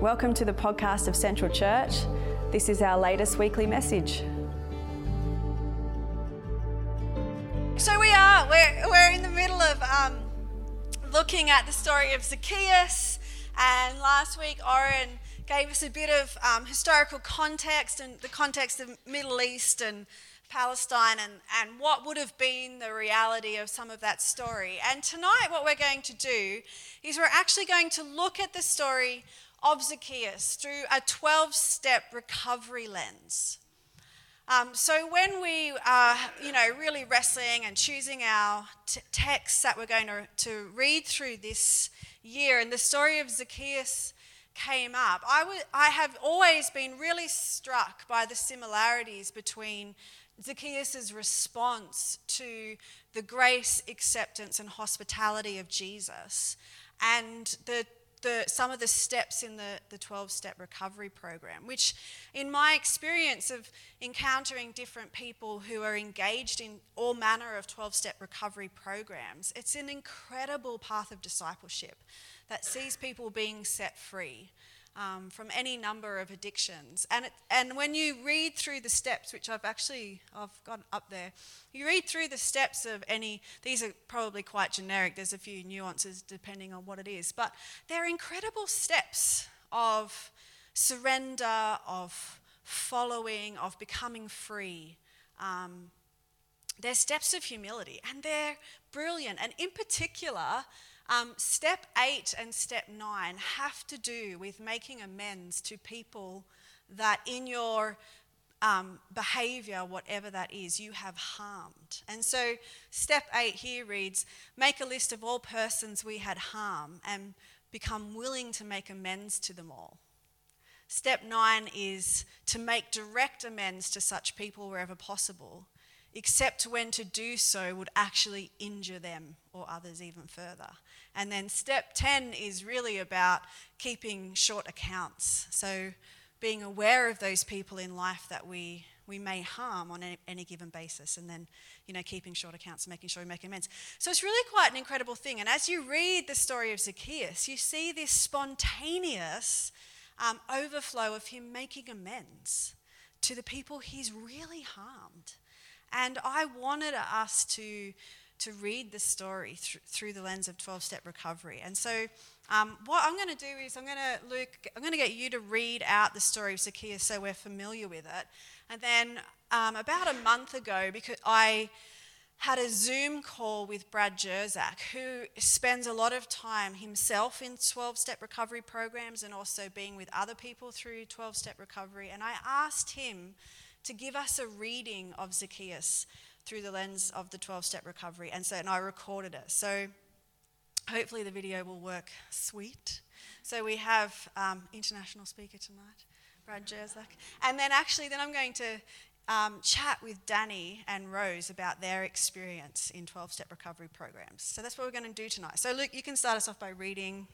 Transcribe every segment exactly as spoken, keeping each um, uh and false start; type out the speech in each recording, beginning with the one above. Welcome to the podcast of Central Church. This is our latest weekly message. So we are, we're, we're in the middle of um, looking at the story of Zacchaeus, and last week Oren gave us a bit of um, historical context and the context of Middle East and Palestine and, and what would have been the reality of some of that story. And tonight what we're going to do is we're actually going to look at the story of Zacchaeus through a twelve-step recovery lens. Um, so when we are, you know, really wrestling and choosing our t- texts that we're going to, to read through this year, and the story of Zacchaeus came up, I, w- I have always been really struck by the similarities between Zacchaeus' response to the grace, acceptance, and hospitality of Jesus and the The, some of the steps in the, the twelve-step recovery program, which in my experience of encountering different people who are engaged in all manner of twelve-step recovery programs, it's an incredible path of discipleship that sees people being set free um, from any number of addictions. And it, and when you read through the steps, which I've actually, I've got up there, you read through the steps of any, these are probably quite generic, there's a few nuances depending on what it is, but they're incredible steps of surrender, of following, of becoming free. Um, they're steps of humility, and they're brilliant. And in particular, Um, step eight and step nine have to do with making amends to people that in your um, behaviour, whatever that is, you have harmed. And so step eight here reads, make a list of all persons we had harm and become willing to make amends to them all. Step nine is to make direct amends to such people wherever possible, except when to do so would actually injure them or others even further. And then step ten is really about keeping short accounts. So being aware of those people in life that we, we may harm on any, any given basis, and then, you know, keeping short accounts and making sure we make amends. So it's really quite an incredible thing. And as you read the story of Zacchaeus, you see this spontaneous um, overflow of him making amends to the people he's really harmed. And I wanted us to to read the story th- through the lens of twelve-step recovery. And so um, what I'm going to do is I'm going to, Luke, I'm going to get you to read out the story of Zacchaeus so we're familiar with it. And then um, about a month ago, because I had a Zoom call with Brad Jersak, who spends a lot of time himself in twelve-step recovery programs and also being with other people through twelve-step recovery. And I asked him to give us a reading of Zacchaeus through the lens of the twelve-step recovery. And so and I recorded it. So hopefully the video will work sweet. So we have um, international speaker tonight, Brad Jersak. And then actually then I'm going to um, chat with Danny and Rose about their experience in twelve-step recovery programs. So that's what we're going to do tonight. So Luke, you can start us off by reading.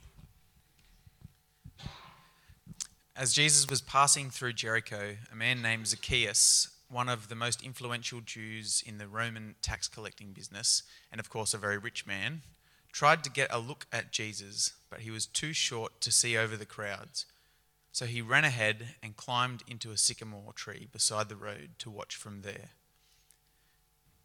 As Jesus was passing through Jericho, a man named Zacchaeus, one of the most influential Jews in the Roman tax collecting business, and of course a very rich man, tried to get a look at Jesus, but he was too short to see over the crowds. So he ran ahead and climbed into a sycamore tree beside the road to watch from there.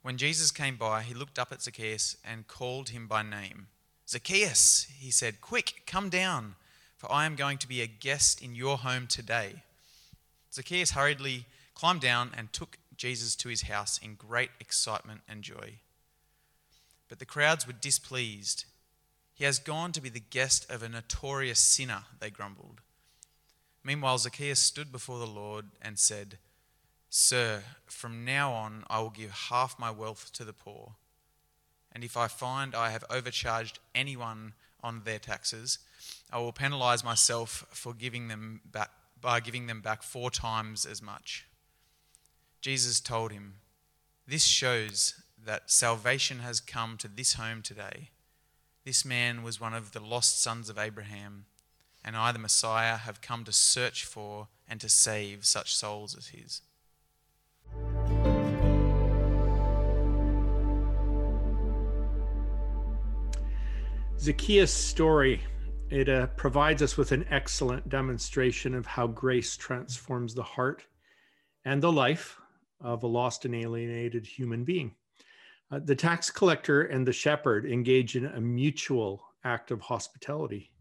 When Jesus came by, he looked up at Zacchaeus and called him by name. "Zacchaeus," he said, "quick, come down, for I am going to be a guest in your home today." Zacchaeus hurriedly climbed down and took Jesus to his house in great excitement and joy. But the crowds were displeased. "He has gone to be the guest of a notorious sinner," they grumbled. Meanwhile, Zacchaeus stood before the Lord and said, "Sir, from now on I will give half my wealth to the poor. And if I find I have overcharged anyone on their taxes, I will penalize myself for giving them back by giving them back four times as much." Jesus told him, "This shows that salvation has come to this home today. This man was one of the lost sons of Abraham, and I, the Messiah, have come to search for and to save such souls as his." Zacchaeus' story it uh, provides us with an excellent demonstration of how grace transforms the heart and the life of a lost and alienated human being. Uh, the tax collector and the shepherd engage in a mutual act of hospitality.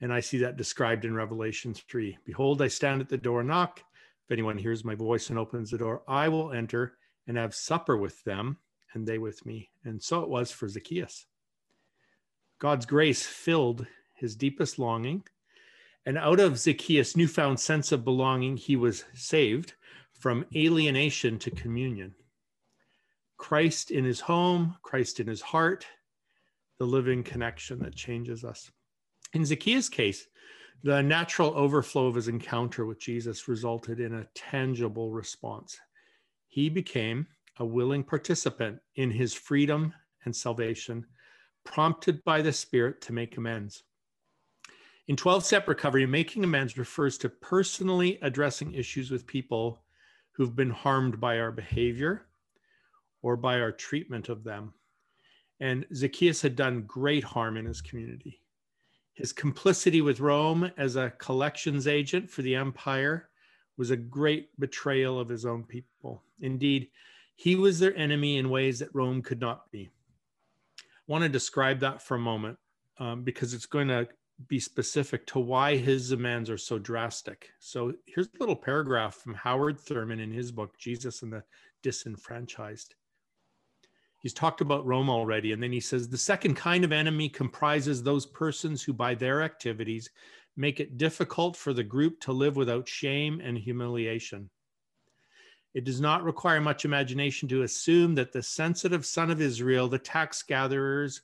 And I see that described in Revelation three. Behold, I stand at the door and knock. If anyone hears my voice and opens the door, I will enter and have supper with them and they with me. And so it was for Zacchaeus. God's grace filled his deepest longing. And out of Zacchaeus' newfound sense of belonging, he was saved from alienation to communion. Christ in his home, Christ in his heart, the living connection that changes us. In Zacchaeus' case, the natural overflow of his encounter with Jesus resulted in a tangible response. He became a willing participant in his freedom and salvation, prompted by the Spirit to make amends. In twelve-step recovery, making amends refers to personally addressing issues with people who've been harmed by our behavior or by our treatment of them. And Zacchaeus had done great harm in his community. His complicity with Rome as a collections agent for the empire was a great betrayal of his own people. Indeed, he was their enemy in ways that Rome could not be. I want to describe that for a moment um, because it's going to be specific to why his demands are so drastic. So here's a little paragraph from Howard Thurman in his book, Jesus and the Disenfranchised. He's talked about Rome already, and then he says, the second kind of enemy comprises those persons who by their activities make it difficult for the group to live without shame and humiliation. It does not require much imagination to assume that the sensitive son of Israel, the tax gatherers,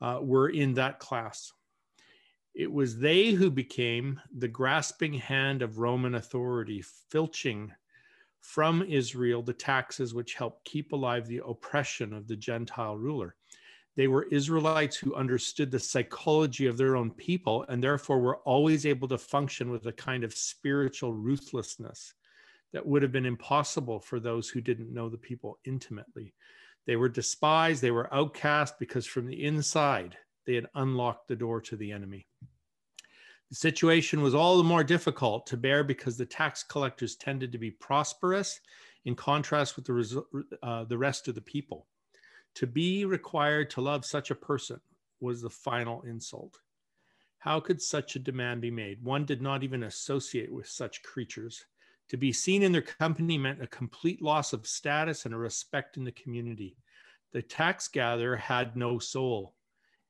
uh, were in that class. It was they who became the grasping hand of Roman authority, filching from Israel the taxes which helped keep alive the oppression of the Gentile ruler. They were Israelites who understood the psychology of their own people and therefore were always able to function with a kind of spiritual ruthlessness that would have been impossible for those who didn't know the people intimately. They were despised, they were outcast because from the inside, they had unlocked the door to the enemy. The situation was all the more difficult to bear because the tax collectors tended to be prosperous in contrast with the, res uh, the rest of the people. To be required to love such a person was the final insult. How could such a demand be made? One did not even associate with such creatures. To be seen in their company meant a complete loss of status and a respect in the community. The tax gatherer had no soul.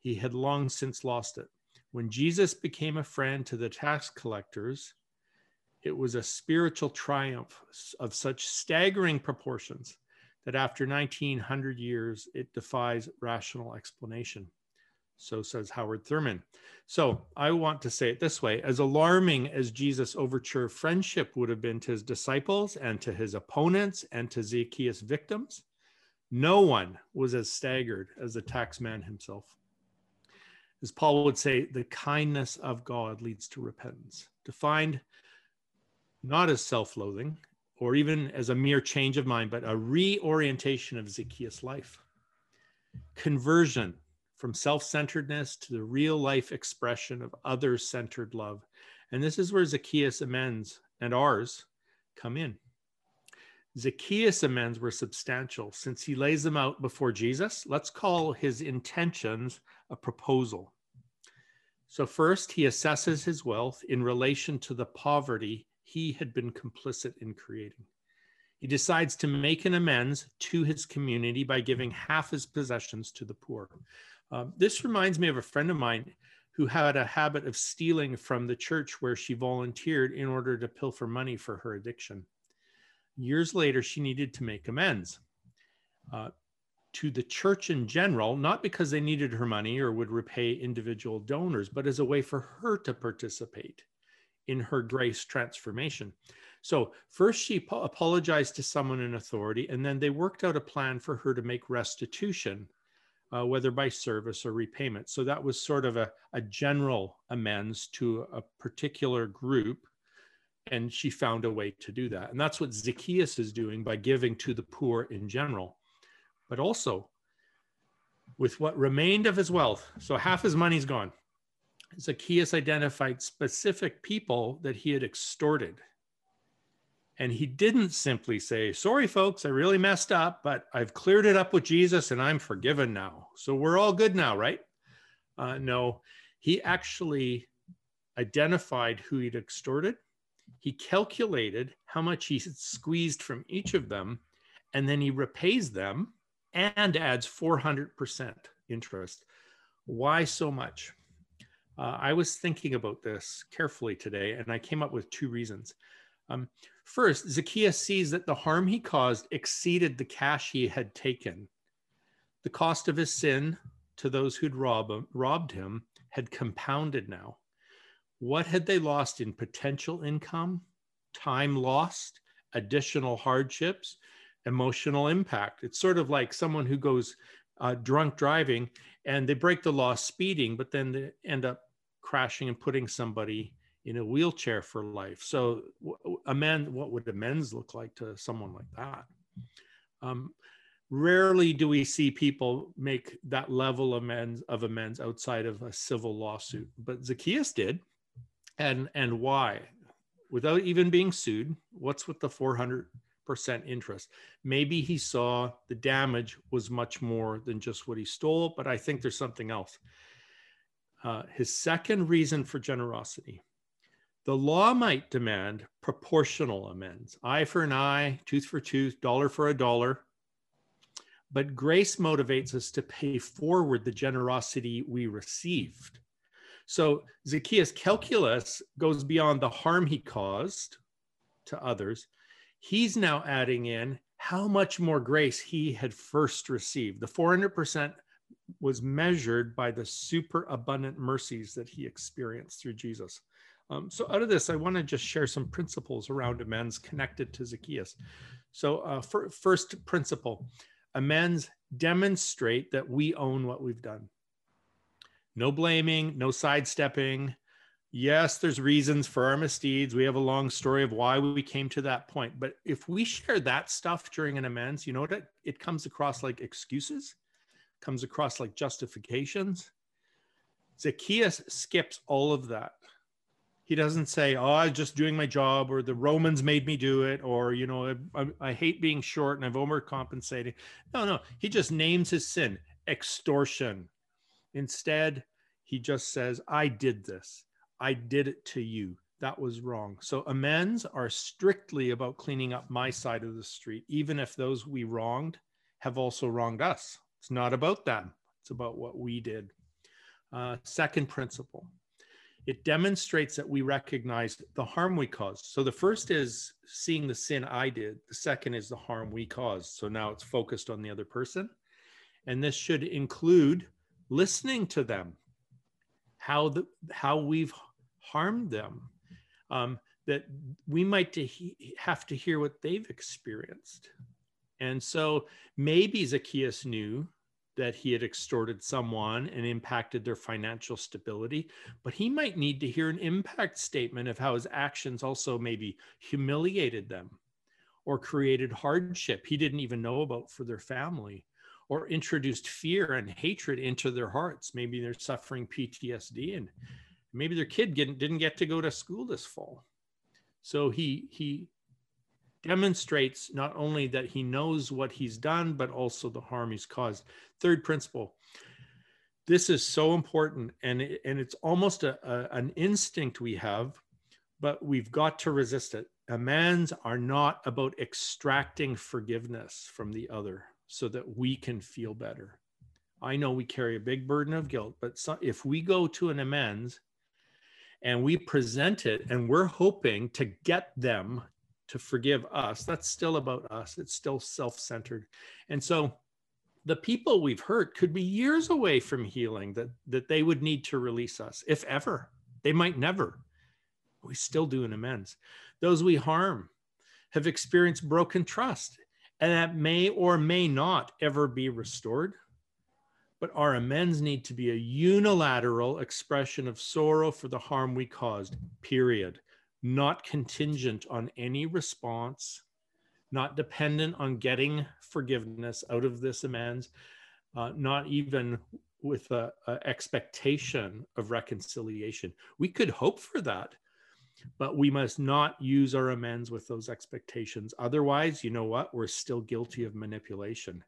He had long since lost it. When Jesus became a friend to the tax collectors, it was a spiritual triumph of such staggering proportions that after nineteen hundred years, it defies rational explanation. So says Howard Thurman. So I want to say it this way, as alarming as Jesus' overture of friendship would have been to his disciples and to his opponents and to Zacchaeus' victims, no one was as staggered as the tax man himself. As Paul would say, the kindness of God leads to repentance, defined not as self-loathing or even as a mere change of mind, but a reorientation of Zacchaeus' life. Conversion from self-centeredness to the real-life expression of other-centered love. And this is where Zacchaeus' amends and ours come in. Zacchaeus' amends were substantial since he lays them out before Jesus. Let's call his intentions a proposal. So first, he assesses his wealth in relation to the poverty he had been complicit in creating. He decides to make an amends to his community by giving half his possessions to the poor. Uh, this reminds me of a friend of mine who had a habit of stealing from the church where she volunteered in order to pilfer money for her addiction. Years later, she needed to make amends uh, to the church in general, not because they needed her money or would repay individual donors, but as a way for her to participate in her grace transformation. So first she apologized to someone in authority, and then they worked out a plan for her to make restitution, uh, whether by service or repayment. So that was sort of a, a general amends to a particular group. And she found a way to do that. And that's what Zacchaeus is doing by giving to the poor in general, but also with what remained of his wealth. So half his money's gone. Zacchaeus identified specific people that he had extorted. And he didn't simply say, sorry, folks, I really messed up, but I've cleared it up with Jesus and I'm forgiven now. So we're all good now, right? Uh, no, he actually identified who he'd extorted. He calculated how much he had squeezed from each of them, and then he repays them and adds four hundred percent interest. Why so much? Uh, I was thinking about this carefully today, and I came up with two reasons. Um, first, Zacchaeus sees that the harm he caused exceeded the cash he had taken. The cost of his sin to those who'd rob him, robbed him had compounded now. What had they lost in potential income, time lost, additional hardships, emotional impact? It's sort of like someone who goes uh, drunk driving and they break the law speeding, but then they end up crashing and putting somebody in a wheelchair for life. So amend, what would amends look like to someone like that? Um, rarely do we see people make that level amends, of amends outside of a civil lawsuit, but Zacchaeus did. And, and why? Without even being sued, what's with the four hundred percent interest? Maybe he saw the damage was much more than just what he stole, but I think there's something else. Uh, his second reason for generosity. The law might demand proportional amends, eye for an eye, tooth for tooth, dollar for a dollar. But grace motivates us to pay forward the generosity we received. So Zacchaeus' calculus goes beyond the harm he caused to others. He's now adding in how much more grace he had first received. The four hundred percent was measured by the superabundant mercies that he experienced through Jesus. Um, so out of this, I want to just share some principles around amends connected to Zacchaeus. So uh, for, first principle, amends demonstrate that we own what we've done. No blaming, no sidestepping. Yes, there's reasons for our misdeeds. We have a long story of why we came to that point. But if we share that stuff during an amends, you know what? It, it comes across like excuses, comes across like justifications. Zacchaeus skips all of that. He doesn't say, oh, I'm just doing my job, or the Romans made me do it, or, you know, I, I hate being short and I've overcompensated. No, no, he just names his sin, extortion. Instead, he just says, I did this. I did it to you. That was wrong. So amends are strictly about cleaning up my side of the street, even if those we wronged have also wronged us. It's not about them. It's about what we did. Uh, second principle. It demonstrates that we recognize the harm we caused. So the first is seeing the sin I did. The second is the harm we caused. So now it's focused on the other person. And this should include listening to them, how the, how we've harmed them, um, that we might to he, have to hear what they've experienced. And so maybe Zacchaeus knew that he had extorted someone and impacted their financial stability, but he might need to hear an impact statement of how his actions also maybe humiliated them or created hardship he didn't even know about for their family, or introduced fear and hatred into their hearts. Maybe they're suffering P T S D and maybe their kid didn't get to go to school this fall. So he, he demonstrates not only that he knows what he's done, but also the harm he's caused. Third principle, this is so important, and, it, and it's almost a, a, an instinct we have, but we've got to resist it. Amends are not about extracting forgiveness from the other so that we can feel better. I know we carry a big burden of guilt, but so, if we go to an amends and we present it and we're hoping to get them to forgive us, that's still about us. It's still self-centered. And so the people we've hurt could be years away from healing, that, that they would need to release us, if ever. They might never. We still do an amends. Those we harm have experienced broken trust, and that may or may not ever be restored. But our amends need to be a unilateral expression of sorrow for the harm we caused, period. Not contingent on any response, not dependent on getting forgiveness out of this amends, uh, not even with a, a expectation of reconciliation. We could hope for that, but we must not use our amends with those expectations. Otherwise, you know what? We're still guilty of manipulation.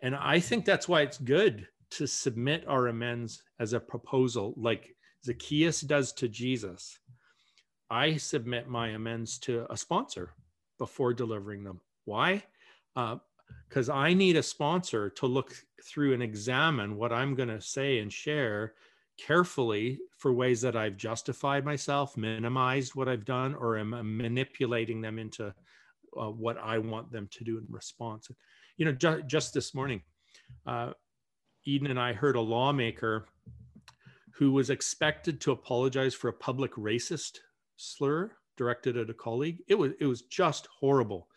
And I think that's why it's good to submit our amends as a proposal, like Zacchaeus does to Jesus. I submit my amends to a sponsor before delivering them. Why? Uh, because I need a sponsor to look through and examine what I'm going to say and share carefully for ways that I've justified myself, minimized what I've done, or am manipulating them into uh, what I want them to do in response. You know, ju- just this morning, uh, Eden and I heard a lawmaker who was expected to apologize for a public racist slur directed at a colleague. It was, it was just horrible.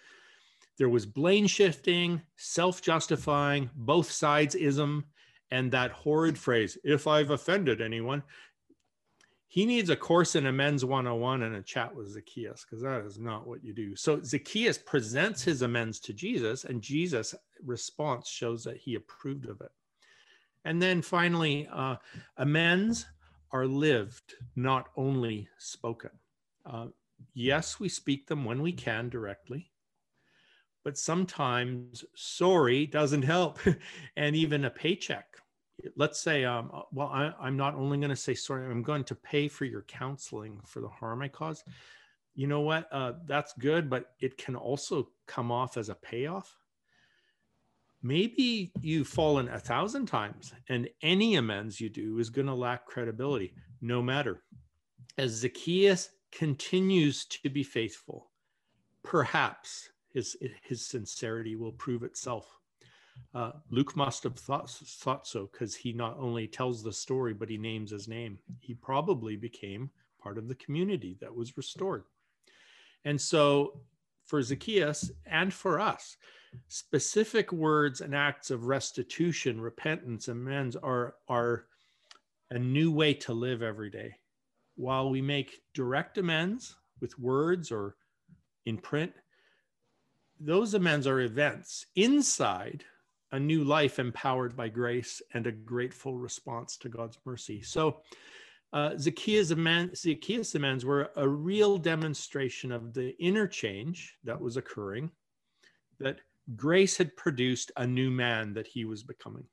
There was blame shifting, self-justifying, both sides-ism, and that horrid phrase, if I've offended anyone. He needs a course in Amends one oh one and a chat with Zacchaeus, because that is not what you do. So Zacchaeus presents his amends to Jesus, and Jesus' response shows that he approved of it. And then finally, uh, amends are lived, not only spoken. Uh, yes, we speak them when we can directly, but sometimes sorry doesn't help. And even a paycheck. Let's say, um, well, I, I'm not only going to say sorry, I'm going to pay for your counseling for the harm I caused. You know what? Uh, that's good, but it can also come off as a payoff. Maybe you've fallen a thousand times and any amends you do is going to lack credibility. No matter. As Zacchaeus continues to be faithful, perhaps His, his sincerity will prove itself. Uh, Luke must have thought, thought so, because he not only tells the story, but he names his name. He probably became part of the community that was restored. And so for Zacchaeus and for us, specific words and acts of restitution, repentance, amends are, are a new way to live every day. While we make direct amends with words or in print, those amends are events inside a new life empowered by grace and a grateful response to God's mercy. So uh, Zacchaeus amends, Zacchaeus amends were a real demonstration of the interchange that was occurring, that grace had produced a new man that he was becoming.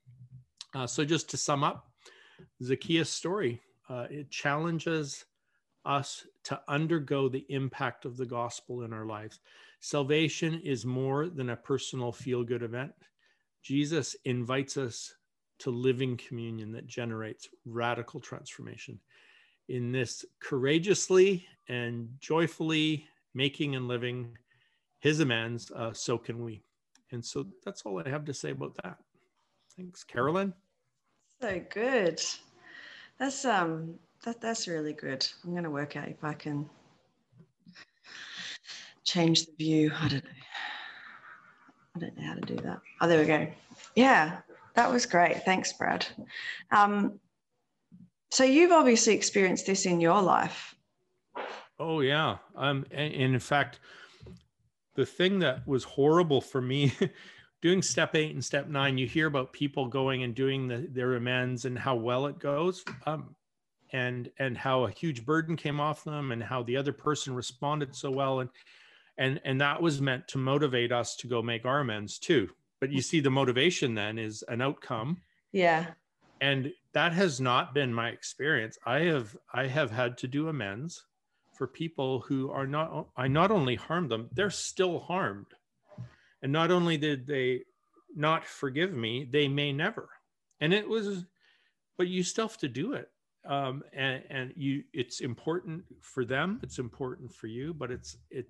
Uh, so just to sum up Zacchaeus' story, uh, it challenges us to undergo the impact of the gospel in our lives. Salvation is more than a personal feel-good event. Jesus invites us to living communion that generates radical transformation. In this courageously and joyfully making and living his amends, uh, so can we. And so that's all I have to say about that. Thanks, Carolyn. So good. That's um. That, that's really good. I'm going to work out if I can change the view. I don't know. I don't know how to do that. Oh, there we go. Yeah, that was great. Thanks, Brad. Um, so you've obviously experienced this in your life. Oh, yeah. Um, and, and in fact, the thing that was horrible for me doing step eight and step nine, you hear about people going and doing the, their amends and how well it goes. Um, And, and how a huge burden came off them and how the other person responded so well. And, and, and that was meant to motivate us to go make our amends too. But you see, the motivation then is an outcome. Yeah. And that has not been my experience. I have, I have had to do amends for people who are not, I not only harmed them, they're still harmed. And not only did they not forgive me, they may never. And it was, but you still have to do it. Um, and, and you, it's important for them. It's important for you, but it's, it,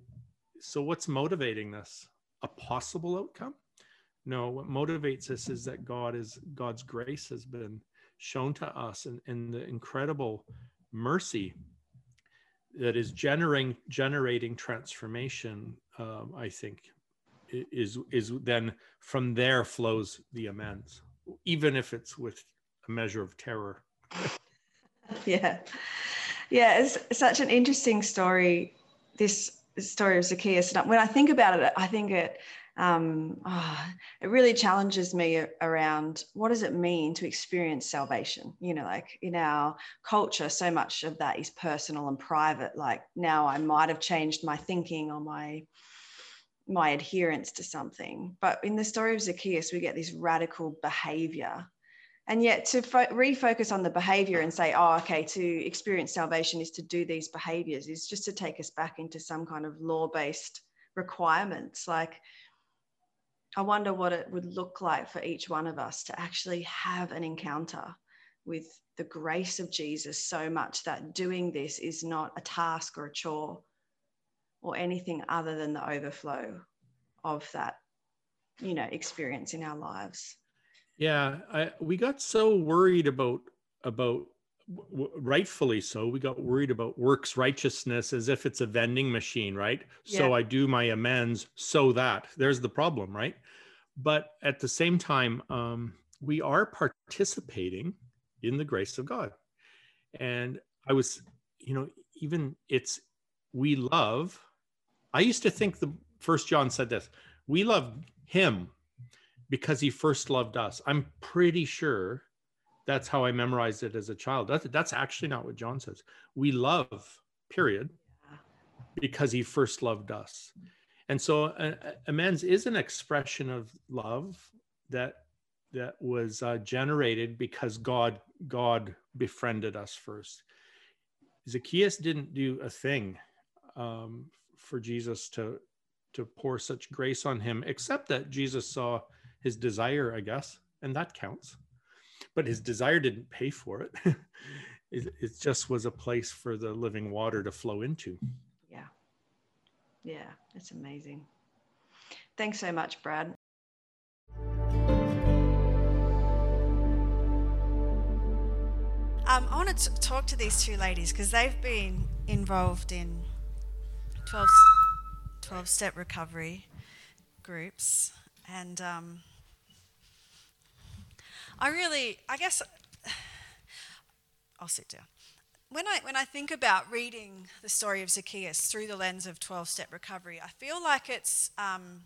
so what's motivating this? A possible outcome? No, what motivates us is that God is, God's grace has been shown to us and, and the incredible mercy that is generating, generating transformation. Um, I think is, is then from there flows the amends, even if it's with a measure of terror. Yeah. Yeah, it's such an interesting story, this story of Zacchaeus. And when I think about it, I think it um, oh, it really challenges me around what does it mean to experience salvation? You know, like in our culture, so much of that is personal and private. Like now I might have changed my thinking or my my adherence to something. But in the story of Zacchaeus, we get this radical behavior. And yet to fo- refocus on the behavior and say, oh, okay, to experience salvation is to do these behaviors, is just to take us back into some kind of law-based requirements. Like, I wonder what it would look like for each one of us to actually have an encounter with the grace of Jesus so much that doing this is not a task or a chore or anything other than the overflow of that, you know, experience in our lives. Yeah, I, we got so worried about, about w- rightfully so, we got worried about works righteousness as if it's a vending machine, right? Yeah. So I do my amends so that, there's the problem, right? But at the same time, um, we are participating in the grace of God. And I was, you know, even it's, we love, I used to think the First John said this, we love him because he first loved us. I'm pretty sure that's how I memorized it as a child. That's, that's actually not what John says. We love, period, because he first loved us. And so uh, amends is an expression of love that that was uh, generated because God God befriended us first. Zacchaeus didn't do a thing um, for Jesus to to pour such grace on him, except that Jesus saw his desire, I guess, and that counts. But his desire didn't pay for it. it, it just was a place for the living water to flow into. Yeah. Yeah, it's amazing. Thanks so much, Brad. Um, I want to t- talk to these two ladies because they've been involved in twelve, twelve-step recovery groups. And um, I really, I guess, I'll sit down. When I when I think about reading the story of Zacchaeus through the lens of twelve-step recovery, I feel like it's um,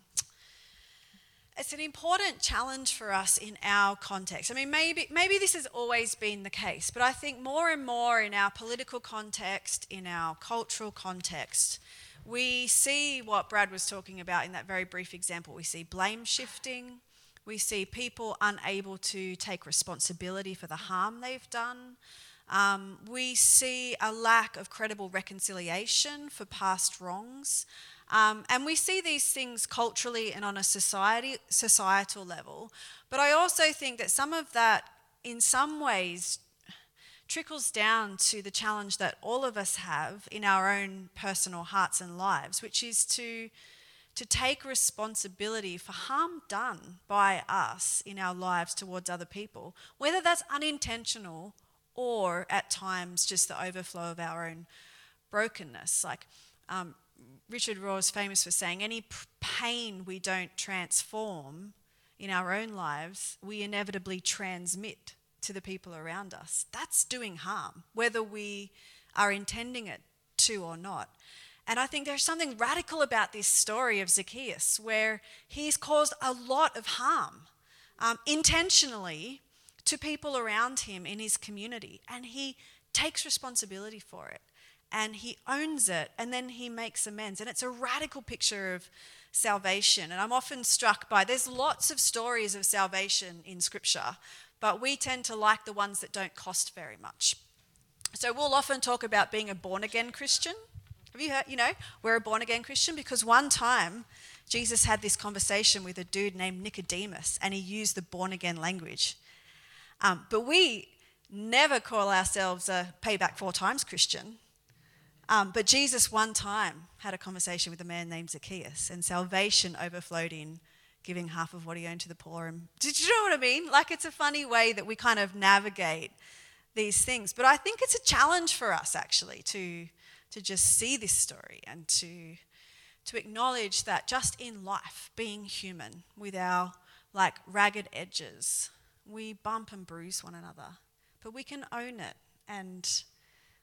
it's an important challenge for us in our context. I mean, maybe maybe this has always been the case, but I think more and more in our political context, in our cultural context, we see what Brad was talking about in that very brief example. We see blame shifting. We see people unable to take responsibility for the harm they've done. Um, we see a lack of credible reconciliation for past wrongs. Um, and we see these things culturally and on a society, societal level. But I also think that some of that, in some ways, trickles down to the challenge that all of us have in our own personal hearts and lives, which is to, to take responsibility for harm done by us in our lives towards other people, whether that's unintentional or at times just the overflow of our own brokenness. Like um, Richard Rohr is famous for saying, any pain we don't transform in our own lives, we inevitably transmit to the people around us. That's doing harm, whether we are intending it to or not. And I think there's something radical about this story of Zacchaeus, where he's caused a lot of harm um, intentionally to people around him in his community. And he takes responsibility for it, and he owns it, and then he makes amends. And it's a radical picture of salvation. And I'm often struck by, there's lots of stories of salvation in Scripture, but we tend to like the ones that don't cost very much. So we'll often talk about being a born-again Christian. Have you heard, you know, we're a born-again Christian because one time Jesus had this conversation with a dude named Nicodemus, and he used the born-again language. Um, but we never call ourselves a payback four times Christian. Um, but Jesus one time had a conversation with a man named Zacchaeus, and salvation overflowed in giving half of what he owned to the poor. And did you know what I mean? Like, it's a funny way that we kind of navigate these things. But I think it's a challenge for us, actually, to to just see this story and to to acknowledge that just in life, being human, with our, like, ragged edges, we bump and bruise one another. But we can own it and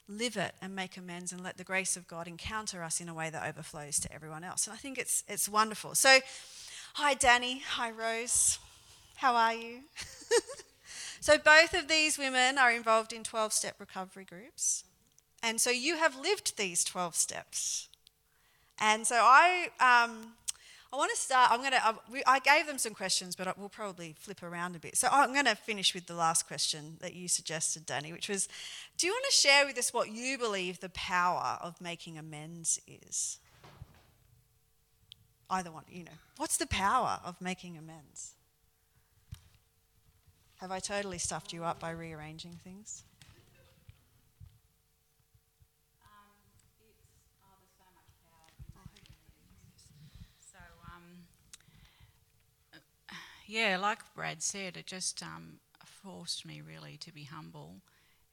live it and make amends and let the grace of God encounter us in a way that overflows to everyone else. And I think it's it's wonderful. So Hi Danny, hi Rose, how are you? So both of these women are involved in twelve-step recovery groups. And so you have lived these twelve steps. And so I um, I want to start, I'm going to, I, I gave them some questions, but we'll probably flip around a bit. So I'm going to finish with the last question that you suggested, Danny, which was, do you want to share with us what you believe the power of making amends is? Either one, you know. What's the power of making amends? Have I totally stuffed you up by rearranging things? Um, it's, oh, there's so much power in making amends. So, um, yeah, like Brad said, it just um, forced me really to be humble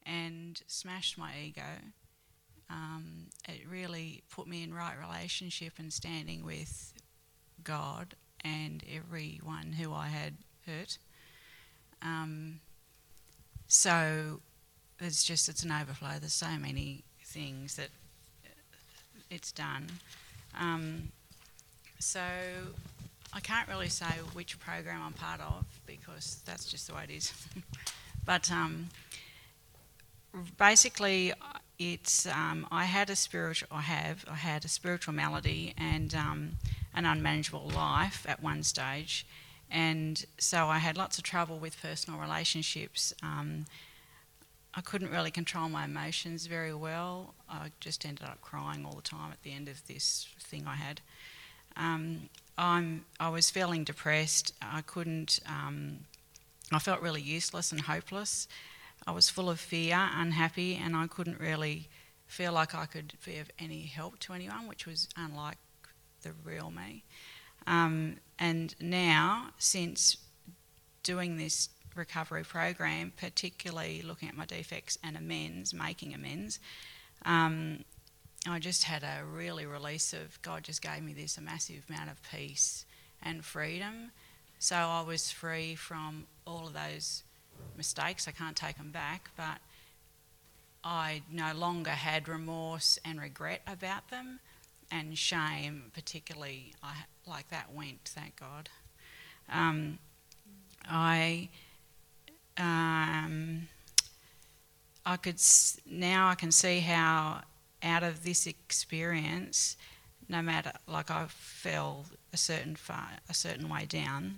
and smashed my ego. Um, it really put me in right relationship and standing with God and everyone who I had hurt. Um, so it's just, it's an overflow. There's so many things that it's done. Um, so I can't really say which program I'm part of because that's just the way it is. But um, basically it's, um, I had a spiritual, I have, I had a spiritual malady and um, an unmanageable life at one stage. And so I had lots of trouble with personal relationships. Um, I couldn't really control my emotions very well. I just ended up crying all the time at the end of this thing I had. Um, I'm, I was feeling depressed. I couldn't, um, I felt really useless and hopeless. I was full of fear, unhappy, and I couldn't really feel like I could be of any help to anyone, which was unlike the real me. Um, and now, since doing this recovery program, particularly looking at my defects and amends, making amends, um, I just had a really release of, God just gave me this a massive amount of peace and freedom. So I was free from all of those mistakes. I can't take them back, but I no longer had remorse and regret about them. And shame, particularly, I, like that went, thank God. Um, I, um, I could s- now I can see how out of this experience, no matter, like I fell a certain far, a certain way down,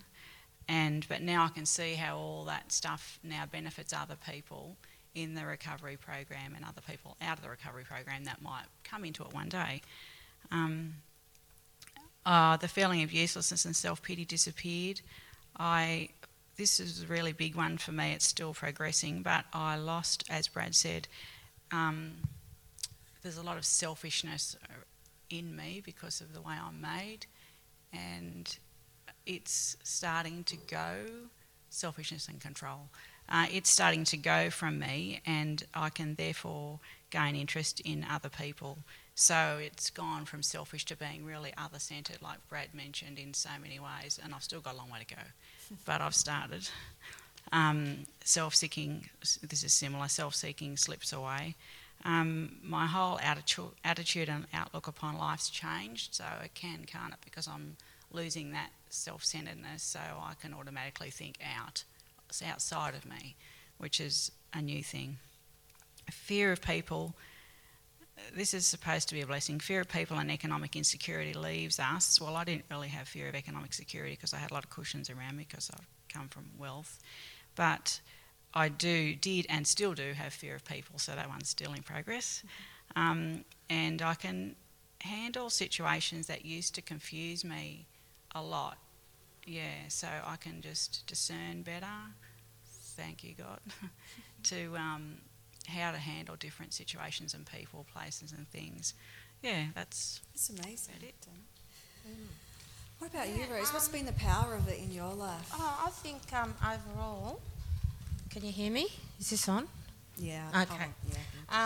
and but now I can see how all that stuff now benefits other people in the recovery program and other people out of the recovery program that might come into it one day. Um, uh, the feeling of uselessness and self-pity disappeared. I, this is a really big one for me. It's still progressing, but I lost, as Brad said, um, there's a lot of selfishness in me because of the way I'm made, and it's starting to go, selfishness and control. Uh, it's starting to go from me, and I can therefore gain interest in other people. So it's gone from selfish to being really other-centred, like Brad mentioned, in so many ways, and I've still got a long way to go, but I've started. Um, self-seeking, this is similar, self-seeking slips away. Um, my whole attitu- attitude and outlook upon life's changed, so it can, can't it, because I'm losing that self-centredness, so I can automatically think out, it's outside of me, which is a new thing. Fear of people. This is supposed to be a blessing. Fear of people and economic insecurity leaves us. Well, I didn't really have fear of economic security because I had a lot of cushions around me because I've come from wealth. But I do, did and still do have fear of people, so that one's still in progress. Um, and I can handle situations that used to confuse me a lot. Yeah, so I can just discern better, thank you God, to... Um, how to handle different situations and people, places and things. Yeah, that's... That's amazing. It. Mm. What about yeah, you, Rose? Um, What's been the power of it in your life? Oh, I think um, overall... Can you hear me? Is this on? Yeah. Okay. Yeah.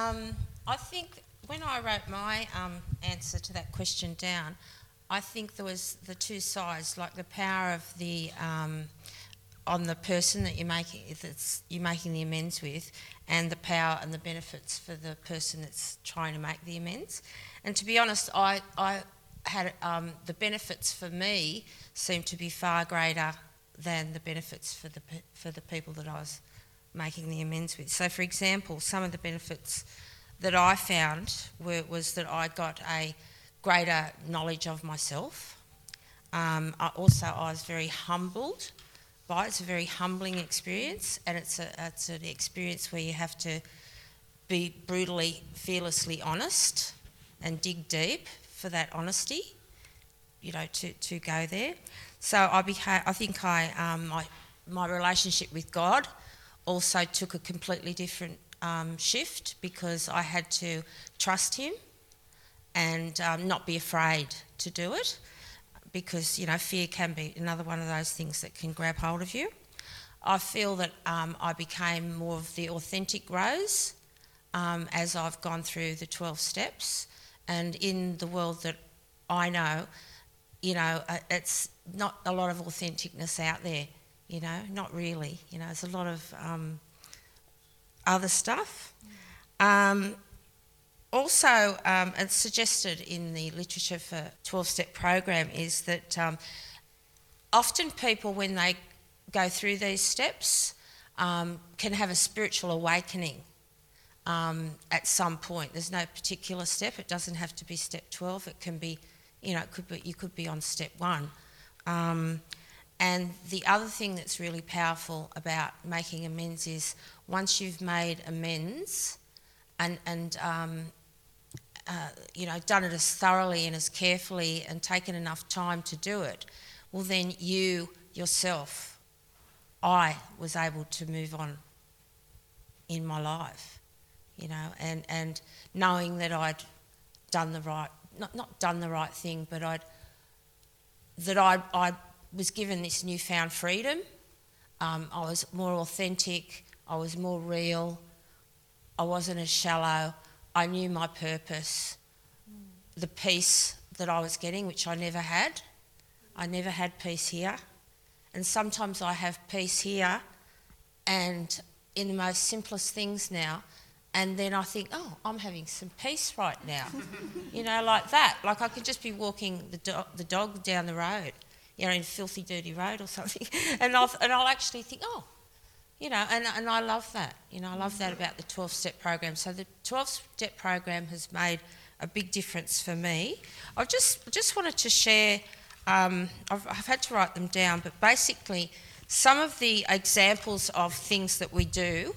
Um, I think when I wrote my um, answer to that question down, I think there was the two sides, like the power of the... Um, on the person that you're making, that's you're making the amends with, and the power and the benefits for the person that's trying to make the amends. And to be honest, I, I had um, the benefits for me seemed to be far greater than the benefits for the for the people that I was making the amends with. So, for example, some of the benefits that I found were, was that I got a greater knowledge of myself. Um, I also, I was very humbled by it. It's a very humbling experience, and it's a it's an experience where you have to be brutally, fearlessly honest and dig deep for that honesty, you know, to, to go there. So I beha- I think I um, my my relationship with God also took a completely different um, shift, because I had to trust Him and um, not be afraid to do it, because, you know, fear can be another one of those things that can grab hold of you. I feel that um, I became more of the authentic Rose um, as I've gone through the twelve steps, and in the world that I know, you know, it's not a lot of authenticness out there, you know, not really. You know, there's a lot of um, other stuff. Um, Also, um, it's suggested in the literature for twelve-step program is that um, often people, when they go through these steps, um, can have a spiritual awakening um, at some point. There's no particular step. It doesn't have to be step twelve. It can be, you know, it could be, you could be on step one. Um, and the other thing that's really powerful about making amends is once you've made amends and, and um, Uh, you know, done it as thoroughly and as carefully and taken enough time to do it, well then you yourself, I was able to move on in my life, you know, and, and knowing that I'd done the right, not not done the right thing, but I'd, that I, I was given this newfound freedom. Um, I was more authentic, I was more real, I wasn't as shallow, I knew my purpose, the peace that I was getting, which I never had. I never had peace here. And sometimes I have peace here and in the most simplest things now, and then I think, oh, I'm having some peace right now. You know, like that. Like I could just be walking the, do- the dog down the road, you know, in a filthy, dirty road or something, and I'll, and I'll actually think, oh, you know, and, and I love that. You know, I love that about the twelve-step program. So the twelve-step program has made a big difference for me. I just just wanted to share, um, I've, I've had to write them down, but basically some of the examples of things that we do,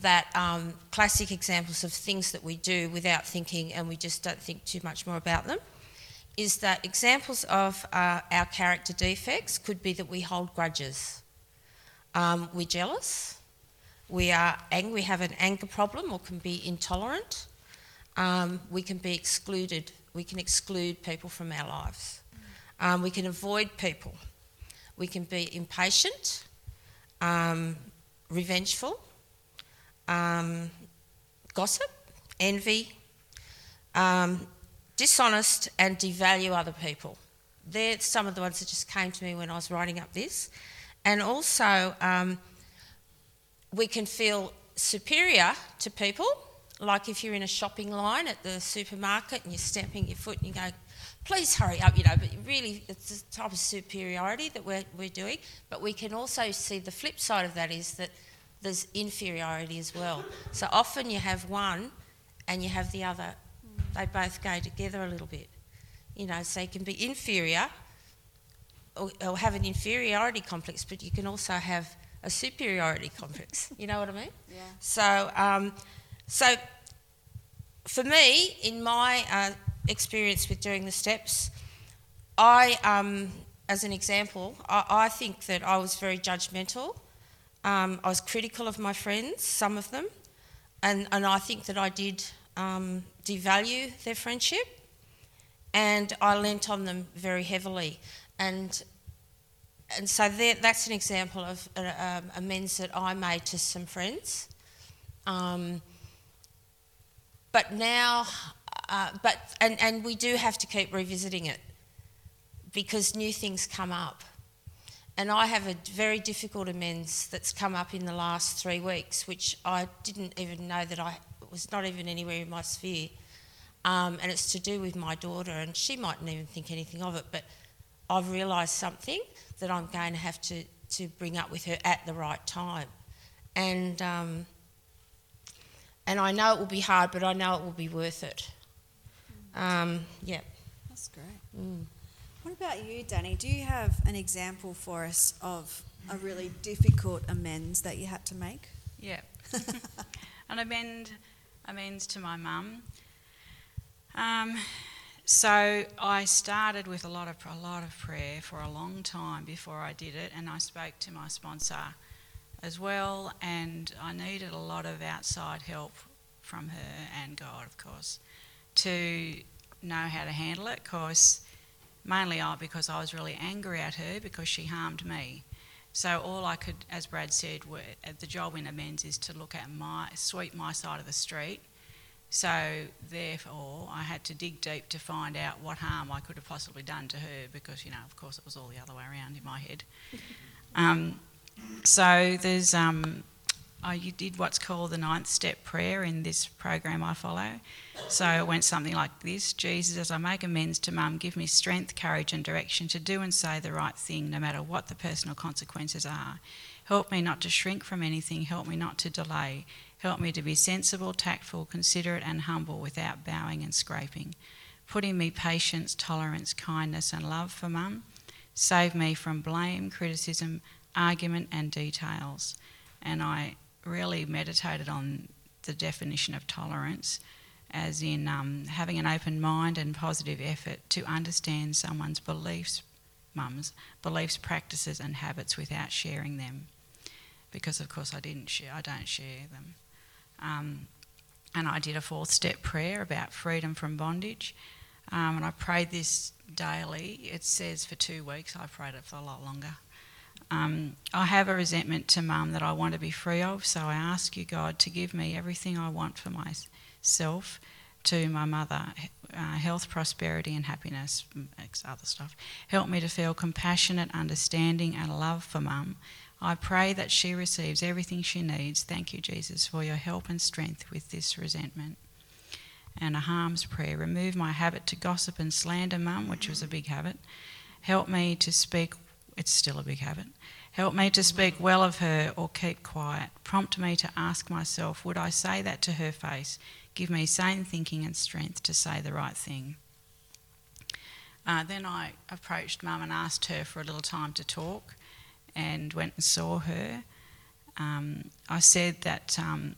that um, classic examples of things that we do without thinking, and we just don't think too much more about them, is that examples of uh, our character defects could be that we hold grudges. Um, we're jealous, we are angry, we have an anger problem or can be intolerant, um, we can be excluded, we can exclude people from our lives, um, we can avoid people, we can be impatient, um, revengeful, um, gossip, envy, um, dishonest, and devalue other people. They're some of the ones that just came to me when I was writing up this. And also, um, we can feel superior to people, like if you're in a shopping line at the supermarket and you're stamping your foot and you go, please hurry up, you know, but really it's the type of superiority that we're, we're doing. But we can also see the flip side of that is that there's inferiority as well. So often you have one and you have the other. They both go together a little bit, you know, so you can be inferior or have an inferiority complex, but you can also have a superiority complex. You know what I mean? Yeah. So, um, so for me, in my uh, experience with doing the steps, I, um, as an example, I, I think that I was very judgmental. Um, I was critical of my friends, some of them, and, and I think that I did um, devalue their friendship, and I lent on them very heavily. And and so there, that's an example of uh, um, amends that I made to some friends. Um, but now, uh, but and, and we do have to keep revisiting it because new things come up. And I have a very difficult amends that's come up in the last three weeks, which I didn't even know that I, it was not even anywhere in my sphere. um, and it's to do with my daughter, and she mightn't even think anything of it, but I've realised something that I'm going to have to, to bring up with her at the right time. And um, and I know it will be hard, but I know it will be worth it. Um, yeah. That's great. Mm. What about you, Danny? Do you have an example for us of a really difficult amends that you had to make? Yeah. An amend, amends to my mum. Um, so I started with a lot of a lot of prayer for a long time before I did it, and I spoke to my sponsor as well, and I needed a lot of outside help from her and God, of course, to know how to handle it, because mainly I, because I was really angry at her because she harmed me. So all I could, as Brad said, were, the job in amends is to look at my, sweep my side of the street. So therefore I had to dig deep to find out what harm I could have possibly done to her, because, you know, of course it was all the other way around in my head. Um, so there's, um, I did what's called the ninth step prayer in this program I follow. So it went something like this: Jesus, as I make amends to Mum, give me strength, courage and direction to do and say the right thing, no matter what the personal consequences are. Help me not to shrink from anything. Help me not to delay. Help me to be sensible, tactful, considerate and humble without bowing and scraping. Put in me patience, tolerance, kindness and love for Mum. Save me from blame, criticism, argument and details. And I really meditated on the definition of tolerance, as in um, having an open mind and positive effort to understand someone's beliefs, mum's beliefs, practices and habits without sharing them, because of course I didn't share, I don't share them. Um, and I did a fourth step prayer about freedom from bondage, um, and I prayed this daily. It says for two weeks, I prayed it for a lot longer. Um, I have a resentment to Mum that I want to be free of, so I ask you, God, to give me everything I want for myself, to my mother, uh, health, prosperity and happiness, other stuff. Help me to feel compassionate, understanding and love for Mum. I pray that she receives everything she needs. Thank you, Jesus, for your help and strength with this resentment. And a harms prayer: remove my habit to gossip and slander Mum, which was a big habit. Help me to speak It's still a big habit. Help me to speak well of her or keep quiet. Prompt me to ask myself, would I say that to her face? Give me sane thinking and strength to say the right thing. Uh, then I approached Mum and asked her for a little time to talk, and went and saw her. Um, I said that, um,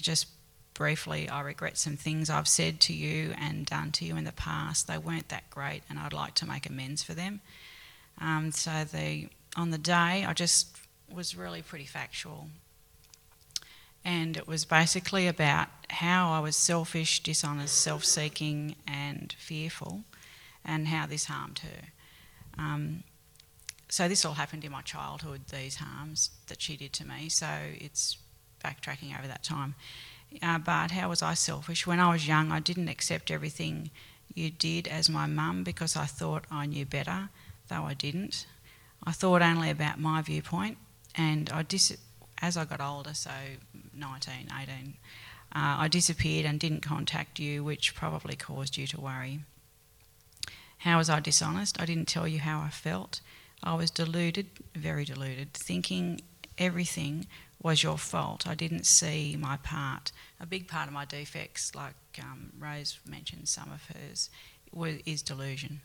just briefly, I regret some things I've said to you and done to you in the past. They weren't that great and I'd like to make amends for them. Um, so the, on the day, I just was really pretty factual. And it was basically about how I was selfish, dishonest, self-seeking and fearful, and how this harmed her. Um, so this all happened in my childhood, these harms that she did to me. So it's backtracking over that time. Uh, but how was I selfish? When I was young, I didn't accept everything you did as my mum because I thought I knew better. Though I didn't. I thought only about my viewpoint, and I dis- as I got older, so nineteen, eighteen, uh, I disappeared and didn't contact you, which probably caused you to worry. How was I dishonest? I didn't tell you how I felt. I was deluded, very deluded, thinking everything was your fault. I didn't see my part. A big part of my defects, like um, Rose mentioned some of hers, was, is delusion.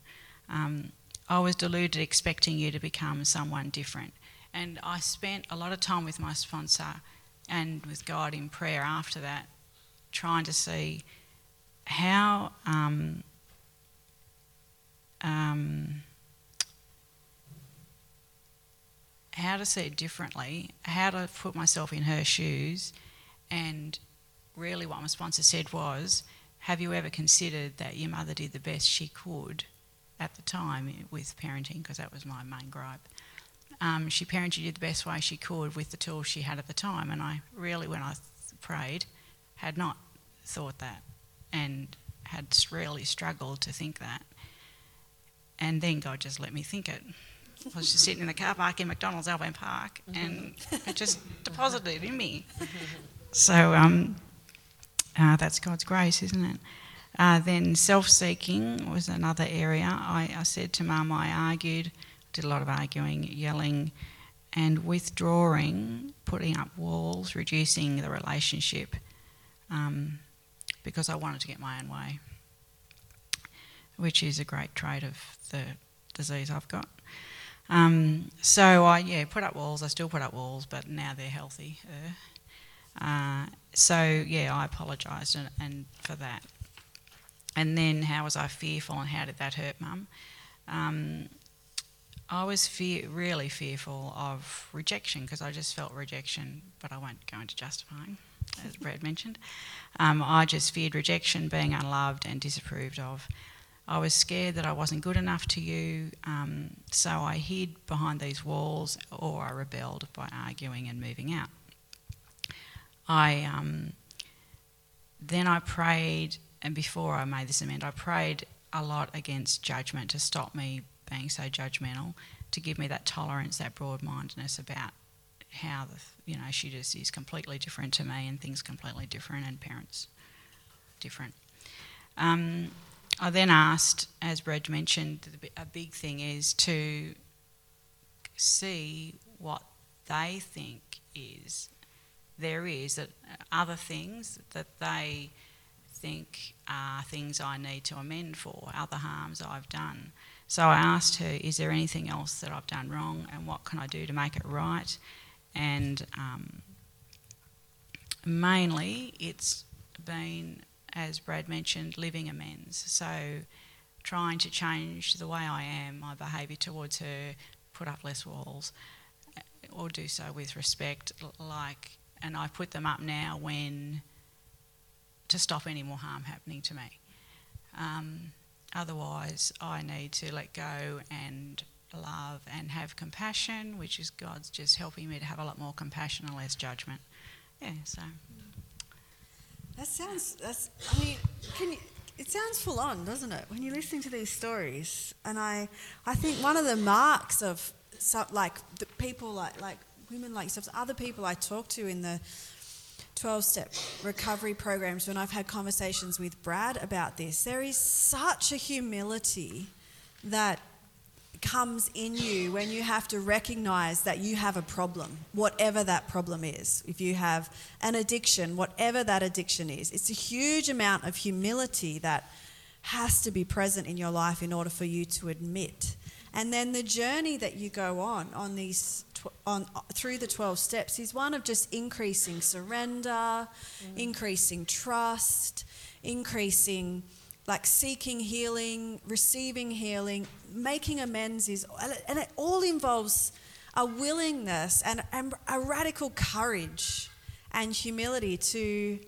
Um, I was deluded, expecting you to become someone different. And I spent a lot of time with my sponsor and with God in prayer after that, trying to see how um, um, how to see it differently, how to put myself in her shoes. And really what my sponsor said was, have you ever considered that your mother did the best she could at the time with parenting, because that was my main gripe. Um, she parented you the best way she could with the tools she had at the time, and I really, when I th- prayed, had not thought that, and had really struggled to think that. And then God just let me think it. I was just sitting in the car park in McDonald's, Albion Park, mm-hmm. and it just deposited in me. So um, uh, that's God's grace, isn't it? Uh, then self-seeking was another area. I, I said to Mum, I argued, did a lot of arguing, yelling, and withdrawing, putting up walls, reducing the relationship, um, because I wanted to get my own way, which is a great trait of the disease I've got. Um, so I, yeah, put up walls. I still put up walls, but now they're healthy. Uh, so, yeah, I apologised and, and for that. And then how was I fearful and how did that hurt Mum? Um, I was fear, really fearful of rejection because I just felt rejection, but I won't go into justifying, as Brad mentioned. Um, I just feared rejection, being unloved and disapproved of. I was scared that I wasn't good enough to you, um, so I hid behind these walls or I rebelled by arguing and moving out. I um, then I prayed, and before I made this amend, I prayed a lot against judgment to stop me being so judgmental, to give me that tolerance, that broad-mindedness about how, the, you know, she just is completely different to me and things completely different and parents different. Um, I then asked, as Brad mentioned, a big thing is to see what they think is there is that other things that they think are things I need to amend for, other harms I've done. So I asked her, is there anything else that I've done wrong and what can I do to make it right? And um, mainly it's been, as Brad mentioned, living amends. So trying to change the way I am, my behaviour towards her, put up less walls, or do so with respect, like, and I put them up now when, to stop any more harm happening to me. Um, otherwise, I need to let go and love and have compassion, which is God's just helping me to have a lot more compassion and less judgment. Yeah, so... That sounds, that's, I mean, can you, it sounds full on, doesn't it? When you're listening to these stories, and I, I think one of the marks of, so, like, the people like, like women like yourselves, other people I talk to in the twelve-step recovery programs, when I've had conversations with Brad about this, there is such a humility that comes in you when you have to recognise that you have a problem, whatever that problem is. If you have an addiction, whatever that addiction is, it's a huge amount of humility that has to be present in your life in order for you to admit. And then the journey that you go on on these tw- on through the twelve steps is one of just increasing surrender, mm. increasing trust, increasing... like seeking healing, receiving healing, making amends is, and it all involves a willingness and, and a radical courage and humility to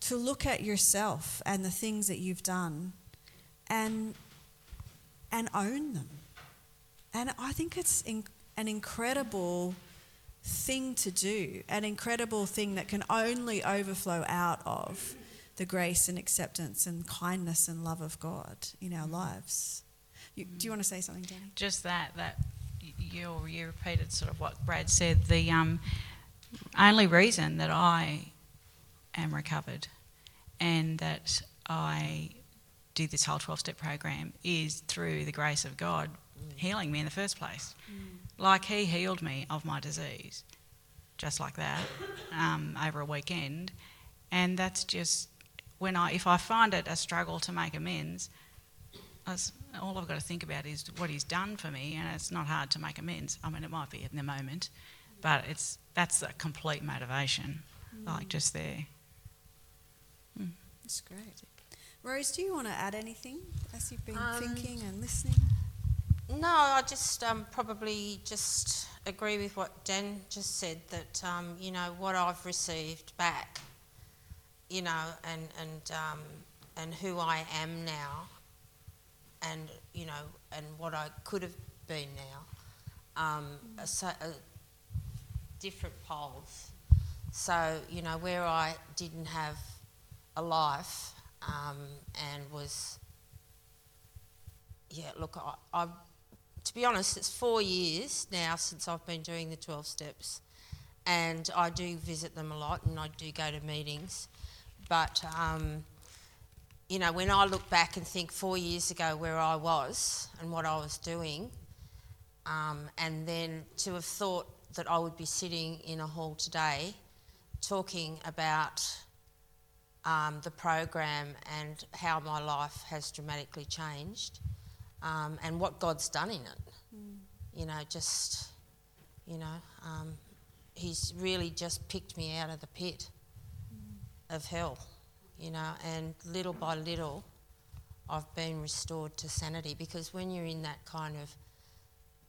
to look at yourself and the things that you've done and and own them. And I think it's in, an incredible thing to do, an incredible thing that can only overflow out of the grace and acceptance and kindness and love of God in our lives. You, do you want to say something, Danny? Just that, that you, you repeated sort of what Brad said. The um, only reason that I am recovered and that I do this whole twelve-step program is through the grace of God mm. healing me in the first place. Mm. Like he healed me of my disease, just like that, um, over a weekend. And that's just... When I, if I find it a struggle to make amends, all I've got to think about is what he's done for me, and it's not hard to make amends. I mean, it might be in the moment, but it's that's a complete motivation, mm. like just there. Mm. That's great. Rose, do you want to add anything as you've been um, thinking and listening? No, I just um, probably just agree with what Dan just said, that, um, you know, what I've received back, you know, and and um, and who I am now, and you know, and what I could have been now, um, are so, are different poles. So you know, where I didn't have a life um, and was, yeah. Look, I, I, to be honest, it's four years now since I've been doing the twelve steps, and I do visit them a lot, and I do go to meetings. But, um, you know, when I look back and think four years ago where I was and what I was doing, um, and then to have thought that I would be sitting in a hall today talking about um, the program and how my life has dramatically changed, um, and what God's done in it. Mm. You know, just, you know, um, he's really just picked me out of the pit mm. of hell, you know, and little by little I've been restored to sanity, because when you're in that kind of,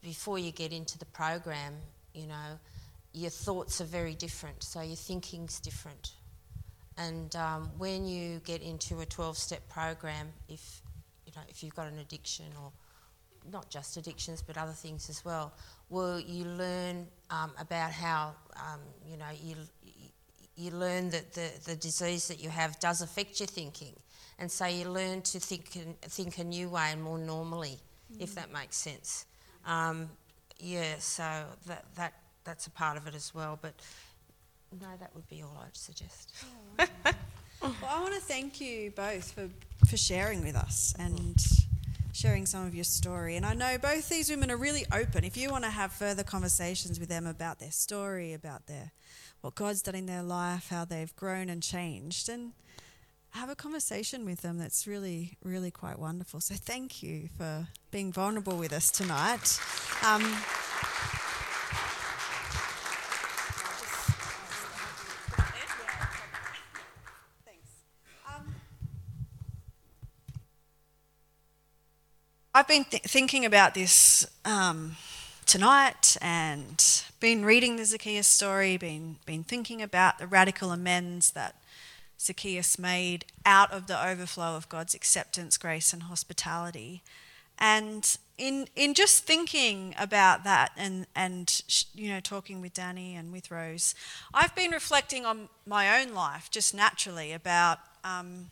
before you get into the program, you know, your thoughts are very different, so your thinking's different. And um, when you get into a twelve-step program, if, you know, if you've got an addiction, or not just addictions but other things as well, well, you learn um, about how, um, you know, you you learn that the, the disease that you have does affect your thinking. And so you learn to think in, think a new way and more normally, mm. if that makes sense. Um, yeah, so that that that's a part of it as well. But no, that would be all I'd suggest. Oh, wow. Well, I want to thank you both for, for sharing with us and sharing some of your story. And I know both these women are really open. If you want to have further conversations with them about their story, about their what God's done in their life, how they've grown and changed, and have a conversation with them, that's really, really quite wonderful. So thank you for being vulnerable with us tonight. Um, I've been th- thinking about this um, tonight, and been reading the Zacchaeus story, been been thinking about the radical amends that Zacchaeus made out of the overflow of God's acceptance, grace and hospitality. And in in just thinking about that, and, and you know, talking with Danny and with Rose, I've been reflecting on my own life just naturally about... Um,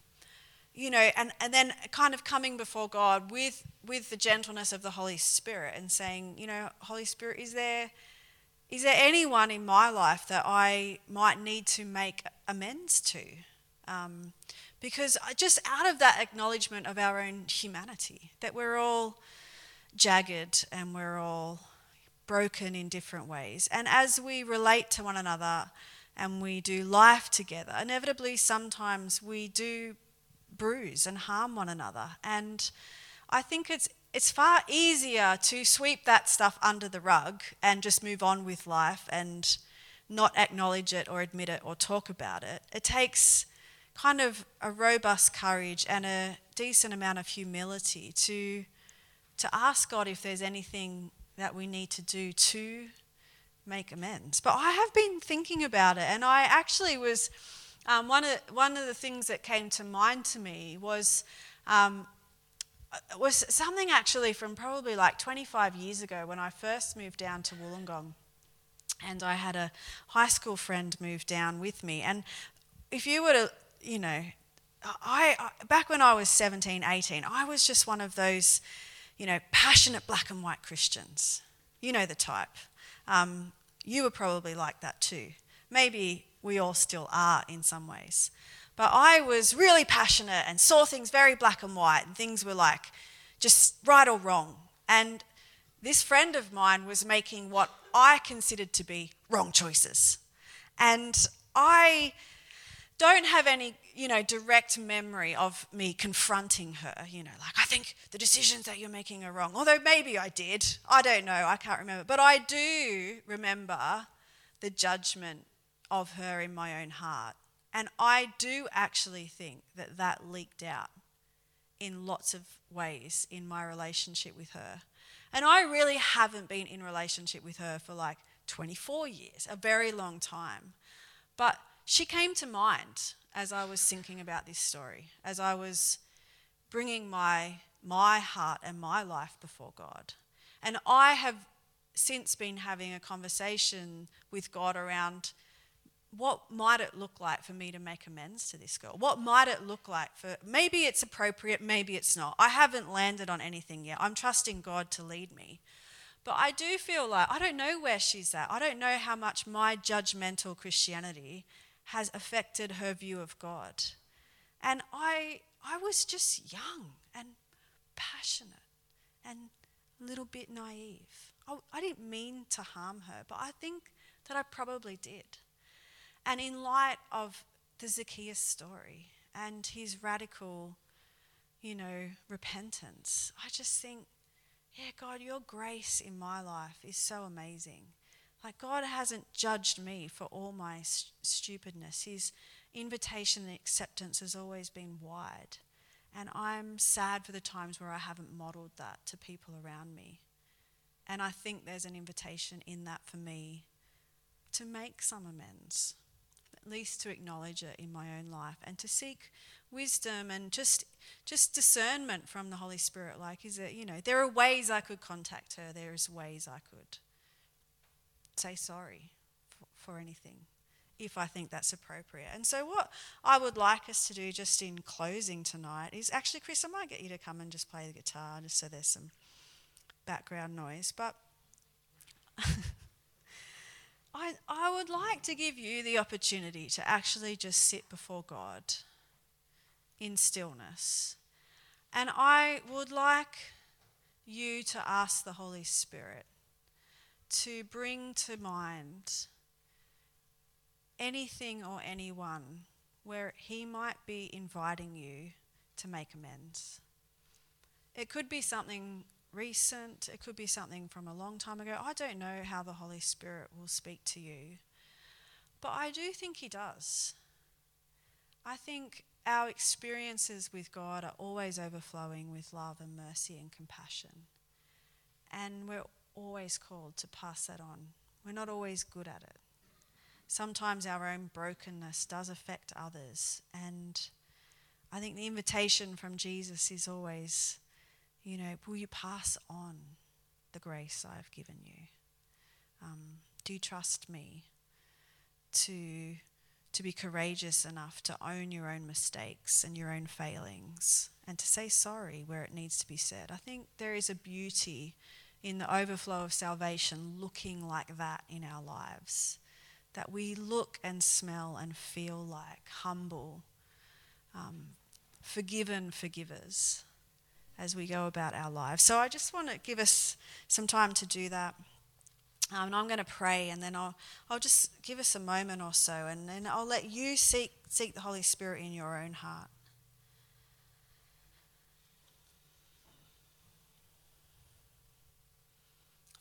You know, and, and then kind of coming before God with with the gentleness of the Holy Spirit and saying, you know, Holy Spirit, is there is there anyone in my life that I might need to make amends to? Um, because I, just out of that acknowledgement of our own humanity, that we're all jagged and we're all broken in different ways. And as we relate to one another and we do life together, inevitably sometimes we do bruise and harm one another, and I think it's it's far easier to sweep that stuff under the rug and just move on with life and not acknowledge it or admit it or talk about it. It takes kind of a robust courage and a decent amount of humility to to ask God if there's anything that we need to do to make amends. But I have been thinking about it, and I actually was... Um, one of one of the things that came to mind to me was um, was something actually from probably like twenty-five years ago when I first moved down to Wollongong, and I had a high school friend move down with me. And if you were to, you know, I, I back when I was seventeen, eighteen, I was just one of those, you know, passionate black and white Christians. You know the type. Um, you were probably like that too. Maybe. We all still are in some ways. But I was really passionate and saw things very black and white, and things were like just right or wrong. And this friend of mine was making what I considered to be wrong choices. And I don't have any, you know, direct memory of me confronting her, you know, like, I think the decisions that you're making are wrong. Although maybe I did. I don't know. I can't remember. But I do remember the judgment of her in my own heart. And I do actually think that that leaked out in lots of ways in my relationship with her. And I really haven't been in relationship with her for like twenty-four years, a very long time. But she came to mind as I was thinking about this story, as I was bringing my my heart and my life before God. And I have since been having a conversation with God around what might it look like for me to make amends to this girl? What might it look like for... Maybe it's appropriate, maybe it's not. I haven't landed on anything yet. I'm trusting God to lead me. But I do feel like I don't know where she's at. I don't know how much my judgmental Christianity has affected her view of God. And I I was just young and passionate and a little bit naive. I, I didn't mean to harm her, but I think that I probably did. And in light of the Zacchaeus story and his radical, you know, repentance, I just think, yeah, God, your grace in my life is so amazing. Like, God hasn't judged me for all my st- stupidness. His invitation and acceptance has always been wide. And I'm sad for the times where I haven't modeled that to people around me. And I think there's an invitation in that for me to make some amends, at least to acknowledge it in my own life and to seek wisdom and just just discernment from the Holy Spirit. Like, is it, you know, there are ways I could contact her. There is ways I could say sorry for, for anything if I think that's appropriate. And so what I would like us to do just in closing tonight is, actually, Chris, I might get you to come and just play the guitar just so there's some background noise. But I, I would like to give you the opportunity to actually just sit before God in stillness. And I would like you to ask the Holy Spirit to bring to mind anything or anyone where he might be inviting you to make amends. It could be something recent, it could be something from a long time ago. I don't know how the Holy Spirit will speak to you, but I do think he does. I think our experiences with God are always overflowing with love and mercy and compassion, and we're always called to pass that on. We're not always good at it. Sometimes our own brokenness does affect others, and I think the invitation from Jesus is always, you know, will you pass on the grace I've given you? Um, do you trust me to, to be courageous enough to own your own mistakes and your own failings and to say sorry where it needs to be said? I think there is a beauty in the overflow of salvation looking like that in our lives, that we look and smell and feel like humble, um, forgiven forgivers as we go about our lives. So I just want to give us some time to do that. Um, and I'm going to pray, and then I'll I'll just give us a moment or so, and then I'll let you seek seek the Holy Spirit in your own heart.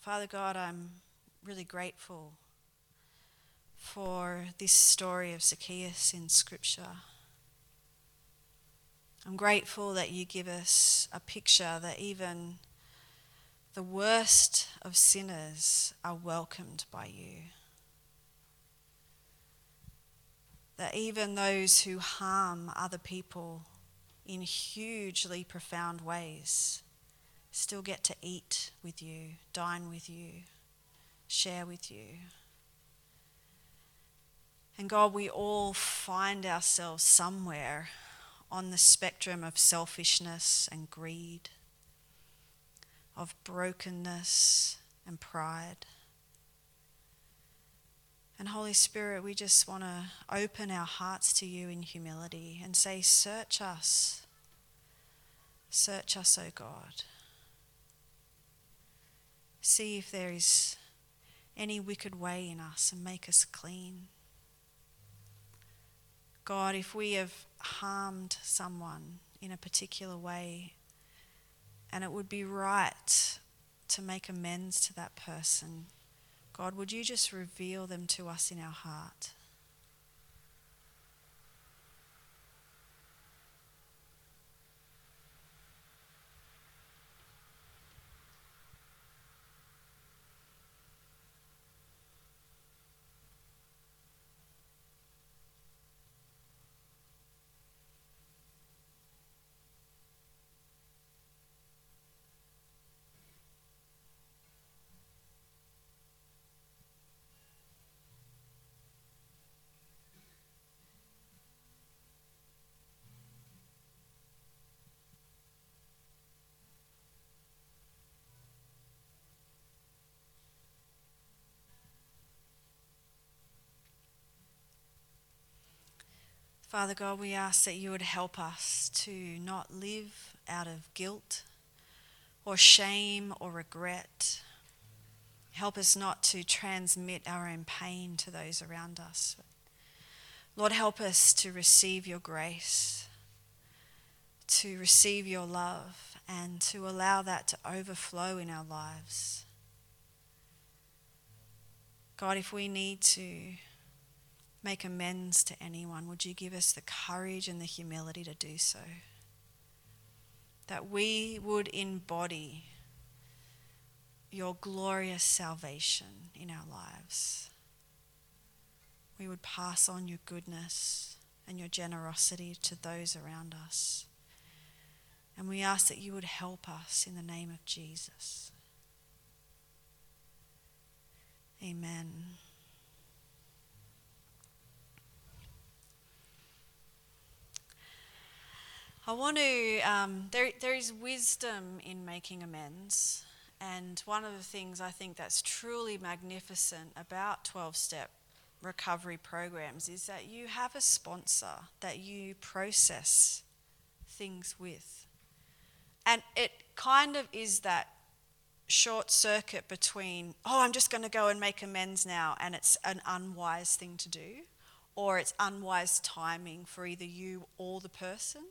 Father God, I'm really grateful for this story of Zacchaeus in Scripture. I'm grateful that you give us a picture that even the worst of sinners are welcomed by you. That even those who harm other people in hugely profound ways still get to eat with you, dine with you, share with you. And God, we all find ourselves somewhere on the spectrum of selfishness and greed, of brokenness and pride. And Holy Spirit, we just want to open our hearts to you in humility and say, search us. Search us, O God. See if there is any wicked way in us and make us clean. God, if we have harmed someone in a particular way, and it would be right to make amends to that person, God, would you just reveal them to us in our heart? Father God, we ask that you would help us to not live out of guilt or shame or regret. Help us not to transmit our own pain to those around us. Lord, help us to receive your grace, to receive your love, and to allow that to overflow in our lives. God, if we need to make amends to anyone, would you give us the courage and the humility to do so? That we would embody your glorious salvation in our lives. We would pass on your goodness and your generosity to those around us. And we ask that you would help us in the name of Jesus. Amen. I want to, um, there, there is wisdom in making amends. And one of the things I think that's truly magnificent about twelve-step recovery programs is that you have a sponsor that you process things with. And it kind of is that short circuit between, oh, I'm just going to go and make amends now, and it's an unwise thing to do, or it's unwise timing for either you or the person.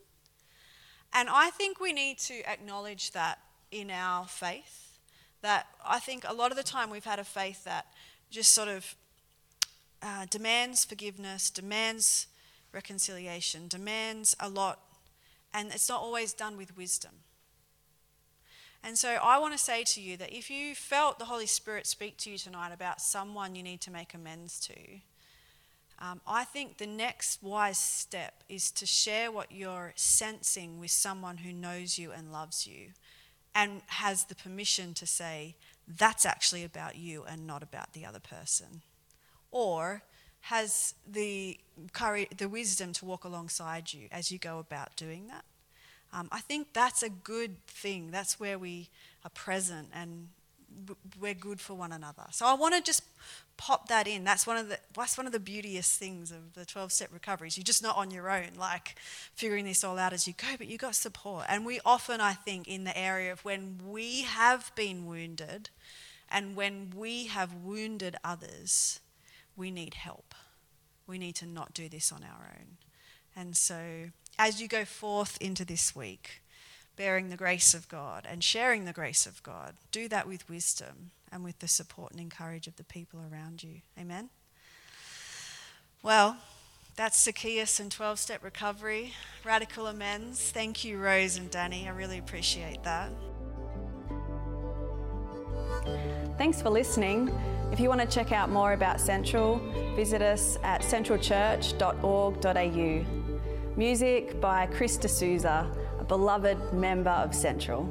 And I think we need to acknowledge that in our faith. That I think a lot of the time we've had a faith that just sort of uh, demands forgiveness, demands reconciliation, demands a lot, and it's not always done with wisdom. And so I want to say to you that if you felt the Holy Spirit speak to you tonight about someone you need to make amends to, um, I think the next wise step is to share what you're sensing with someone who knows you and loves you, and has the permission to say, that's actually about you and not about the other person. Or has the courage, the wisdom to walk alongside you as you go about doing that. Um, I think that's a good thing. That's where we are present and we're good for one another. So I want to just pop that in. That's one of the that's one of the beauteous things of the twelve-step recoveries. You're just not on your own, like figuring this all out as you go, but you got support. And we often, I think, in the area of when we have been wounded and when we have wounded others, we need help. We need to not do this on our own. And so as you go forth into this week, bearing the grace of God and sharing the grace of God, do that with wisdom and with the support and encourage of the people around you. Amen? Well, that's Zacchaeus and twelve-step recovery, radical amends. Thank you, Rose and Danny. I really appreciate that. Thanks for listening. If you want to check out more about Central, visit us at central church dot org dot a u. Music by Chris D'Souza, beloved member of Central.